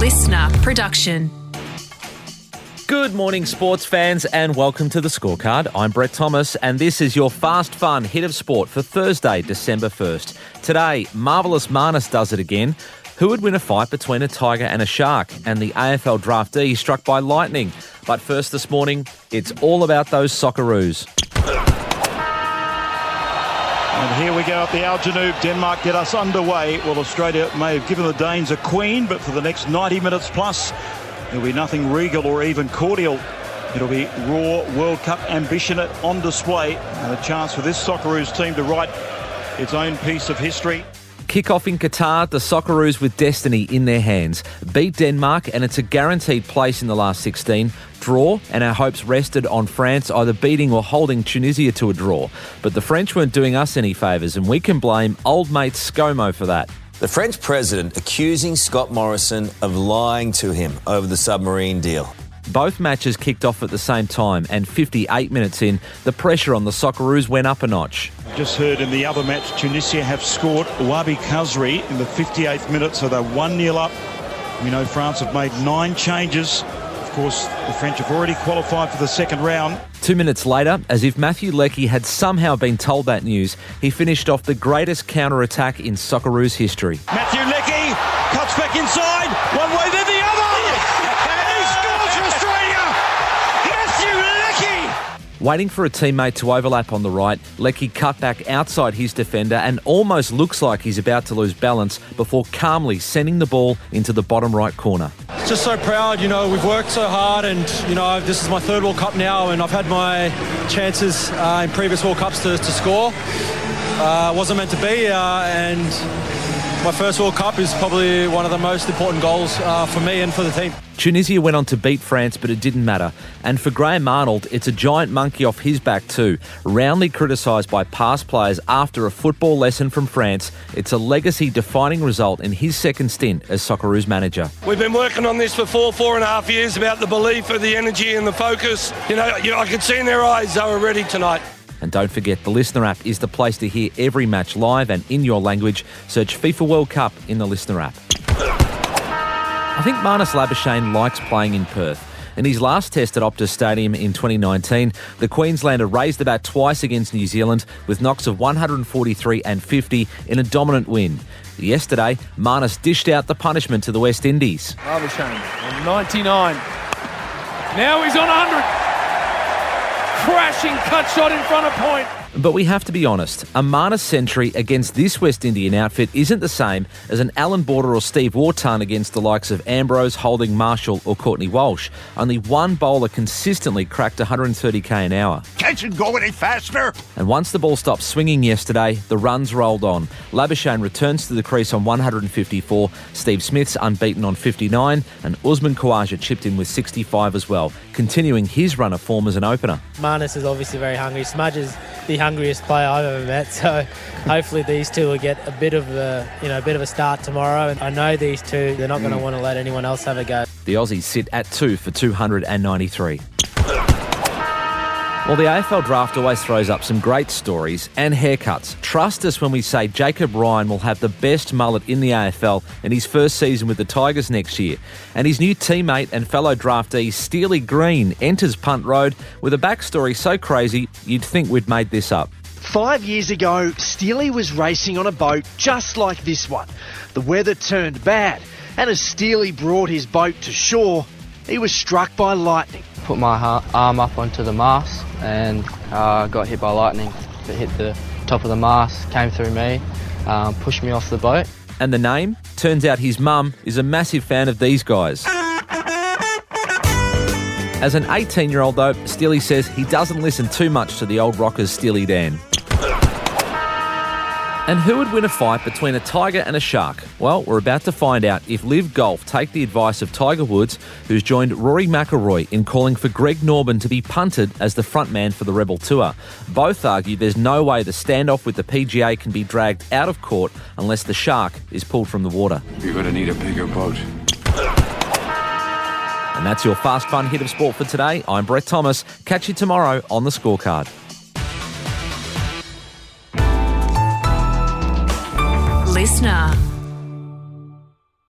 listener production. Good morning, sports fans, and welcome to The Scorecard. I'm Brett Thomas, and this is your fast, fun hit of sport for Thursday, December 1st. Today, Marvellous Marnus does it again. Who would win a fight between a tiger and a shark? And the AFL draftee struck by lightning. But first this morning, it's all about those Socceroos. And here we go at the Al Janoub. Denmark get us underway. Well, Australia may have given the Danes a queen, but for the next 90 minutes plus, there'll be nothing regal or even cordial. It'll be raw World Cup ambition on display, and a chance for this Socceroos team to write its own piece of history. Kick-off in Qatar, the Socceroos with destiny in their hands. Beat Denmark and it's a guaranteed place in the last 16. Draw and our hopes rested on France either beating or holding Tunisia to a draw. But the French weren't doing us any favours and we can blame old mate ScoMo for that. The French president accusing Scott Morrison of lying to him over the submarine deal. Both matches kicked off at the same time and 58 minutes in, the pressure on the Socceroos went up a notch. Just heard in the other match, Tunisia have scored Wabi Khazri in the 58th minute, so they're 1-0 up. We know France have made 9 changes. Of course, the French have already qualified for the second round. 2 minutes later, as if Matthew Leckie had somehow been told that news, he finished off the greatest counter-attack in Socceroos history. Matthew Leckie cuts back inside, one way then the other! Waiting for a teammate to overlap on the right, Leckie cut back outside his defender and almost looks like he's about to lose balance before calmly sending the ball into the bottom right corner. Just so proud, we've worked so hard and, this is my third World Cup now and I've had my chances in previous World Cups to score. Wasn't meant to be and my first World Cup is probably one of the most important goals for me and for the team. Tunisia went on to beat France, but it didn't matter. And for Graham Arnold, it's a giant monkey off his back too. Roundly criticised by past players after a football lesson from France, it's a legacy-defining result in his second stint as Socceroos manager. We've been working on this for four and a half years about the belief of the energy and the focus. I could see in their eyes they were ready tonight. And don't forget, the Listener app is the place to hear every match live and in your language. Search FIFA World Cup in the Listener app. I think Marnus Labuschagne likes playing in Perth. In his last test at Optus Stadium in 2019, the Queenslander raised the bat twice against New Zealand with knocks of 143 and 50 in a dominant win. Yesterday, Marnus dished out the punishment to the West Indies. Labuschagne on 99. Now he's on 100. Crashing cut shot in front of point. But we have to be honest, a Marnus century against this West Indian outfit isn't the same as an Alan Border or Steve Waugh ton against the likes of Ambrose, Holding Marshall or Courtney Walsh. Only one bowler consistently cracked 130k an hour. Can't you go any faster? And once the ball stopped swinging yesterday, the runs rolled on. Labuschagne returns to the crease on 154, Steve Smith's unbeaten on 59 and Usman Khawaja chipped in with 65 as well, continuing his run of form as an opener. Marnus is obviously very hungry. Smudge is the hungriest player I've ever met, so hopefully these two will get a bit of a start tomorrow, and I know these two, they're not going to want to let anyone else have a go. The Aussies sit at 2 for 293. Well, the AFL draft always throws up some great stories and haircuts. Trust us when we say Jacob Ryan will have the best mullet in the AFL in his first season with the Tigers next year. And his new teammate and fellow draftee Steely Green enters Punt Road with a backstory so crazy you'd think we'd made this up. 5 years ago, Steely was racing on a boat just like this one. The weather turned bad, and as Steely brought his boat to shore, he was struck by lightning. Put my arm up onto the mast and got hit by lightning. It hit the top of the mast, came through me, pushed me off the boat. And the name? Turns out his mum is a massive fan of these guys. As an 18-year-old, though, Steely says he doesn't listen too much to the old rockers Steely Dan. And who would win a fight between a tiger and a shark? Well, we're about to find out if LIV Golf take the advice of Tiger Woods, who's joined Rory McIlroy in calling for Greg Norman to be punted as the frontman for the Rebel Tour. Both argue there's no way the standoff with the PGA can be dragged out of court unless the shark is pulled from the water. You're going to need a bigger boat. And that's your fast, fun hit of sport for today. I'm Brett Thomas. Catch you tomorrow on The Scorecard.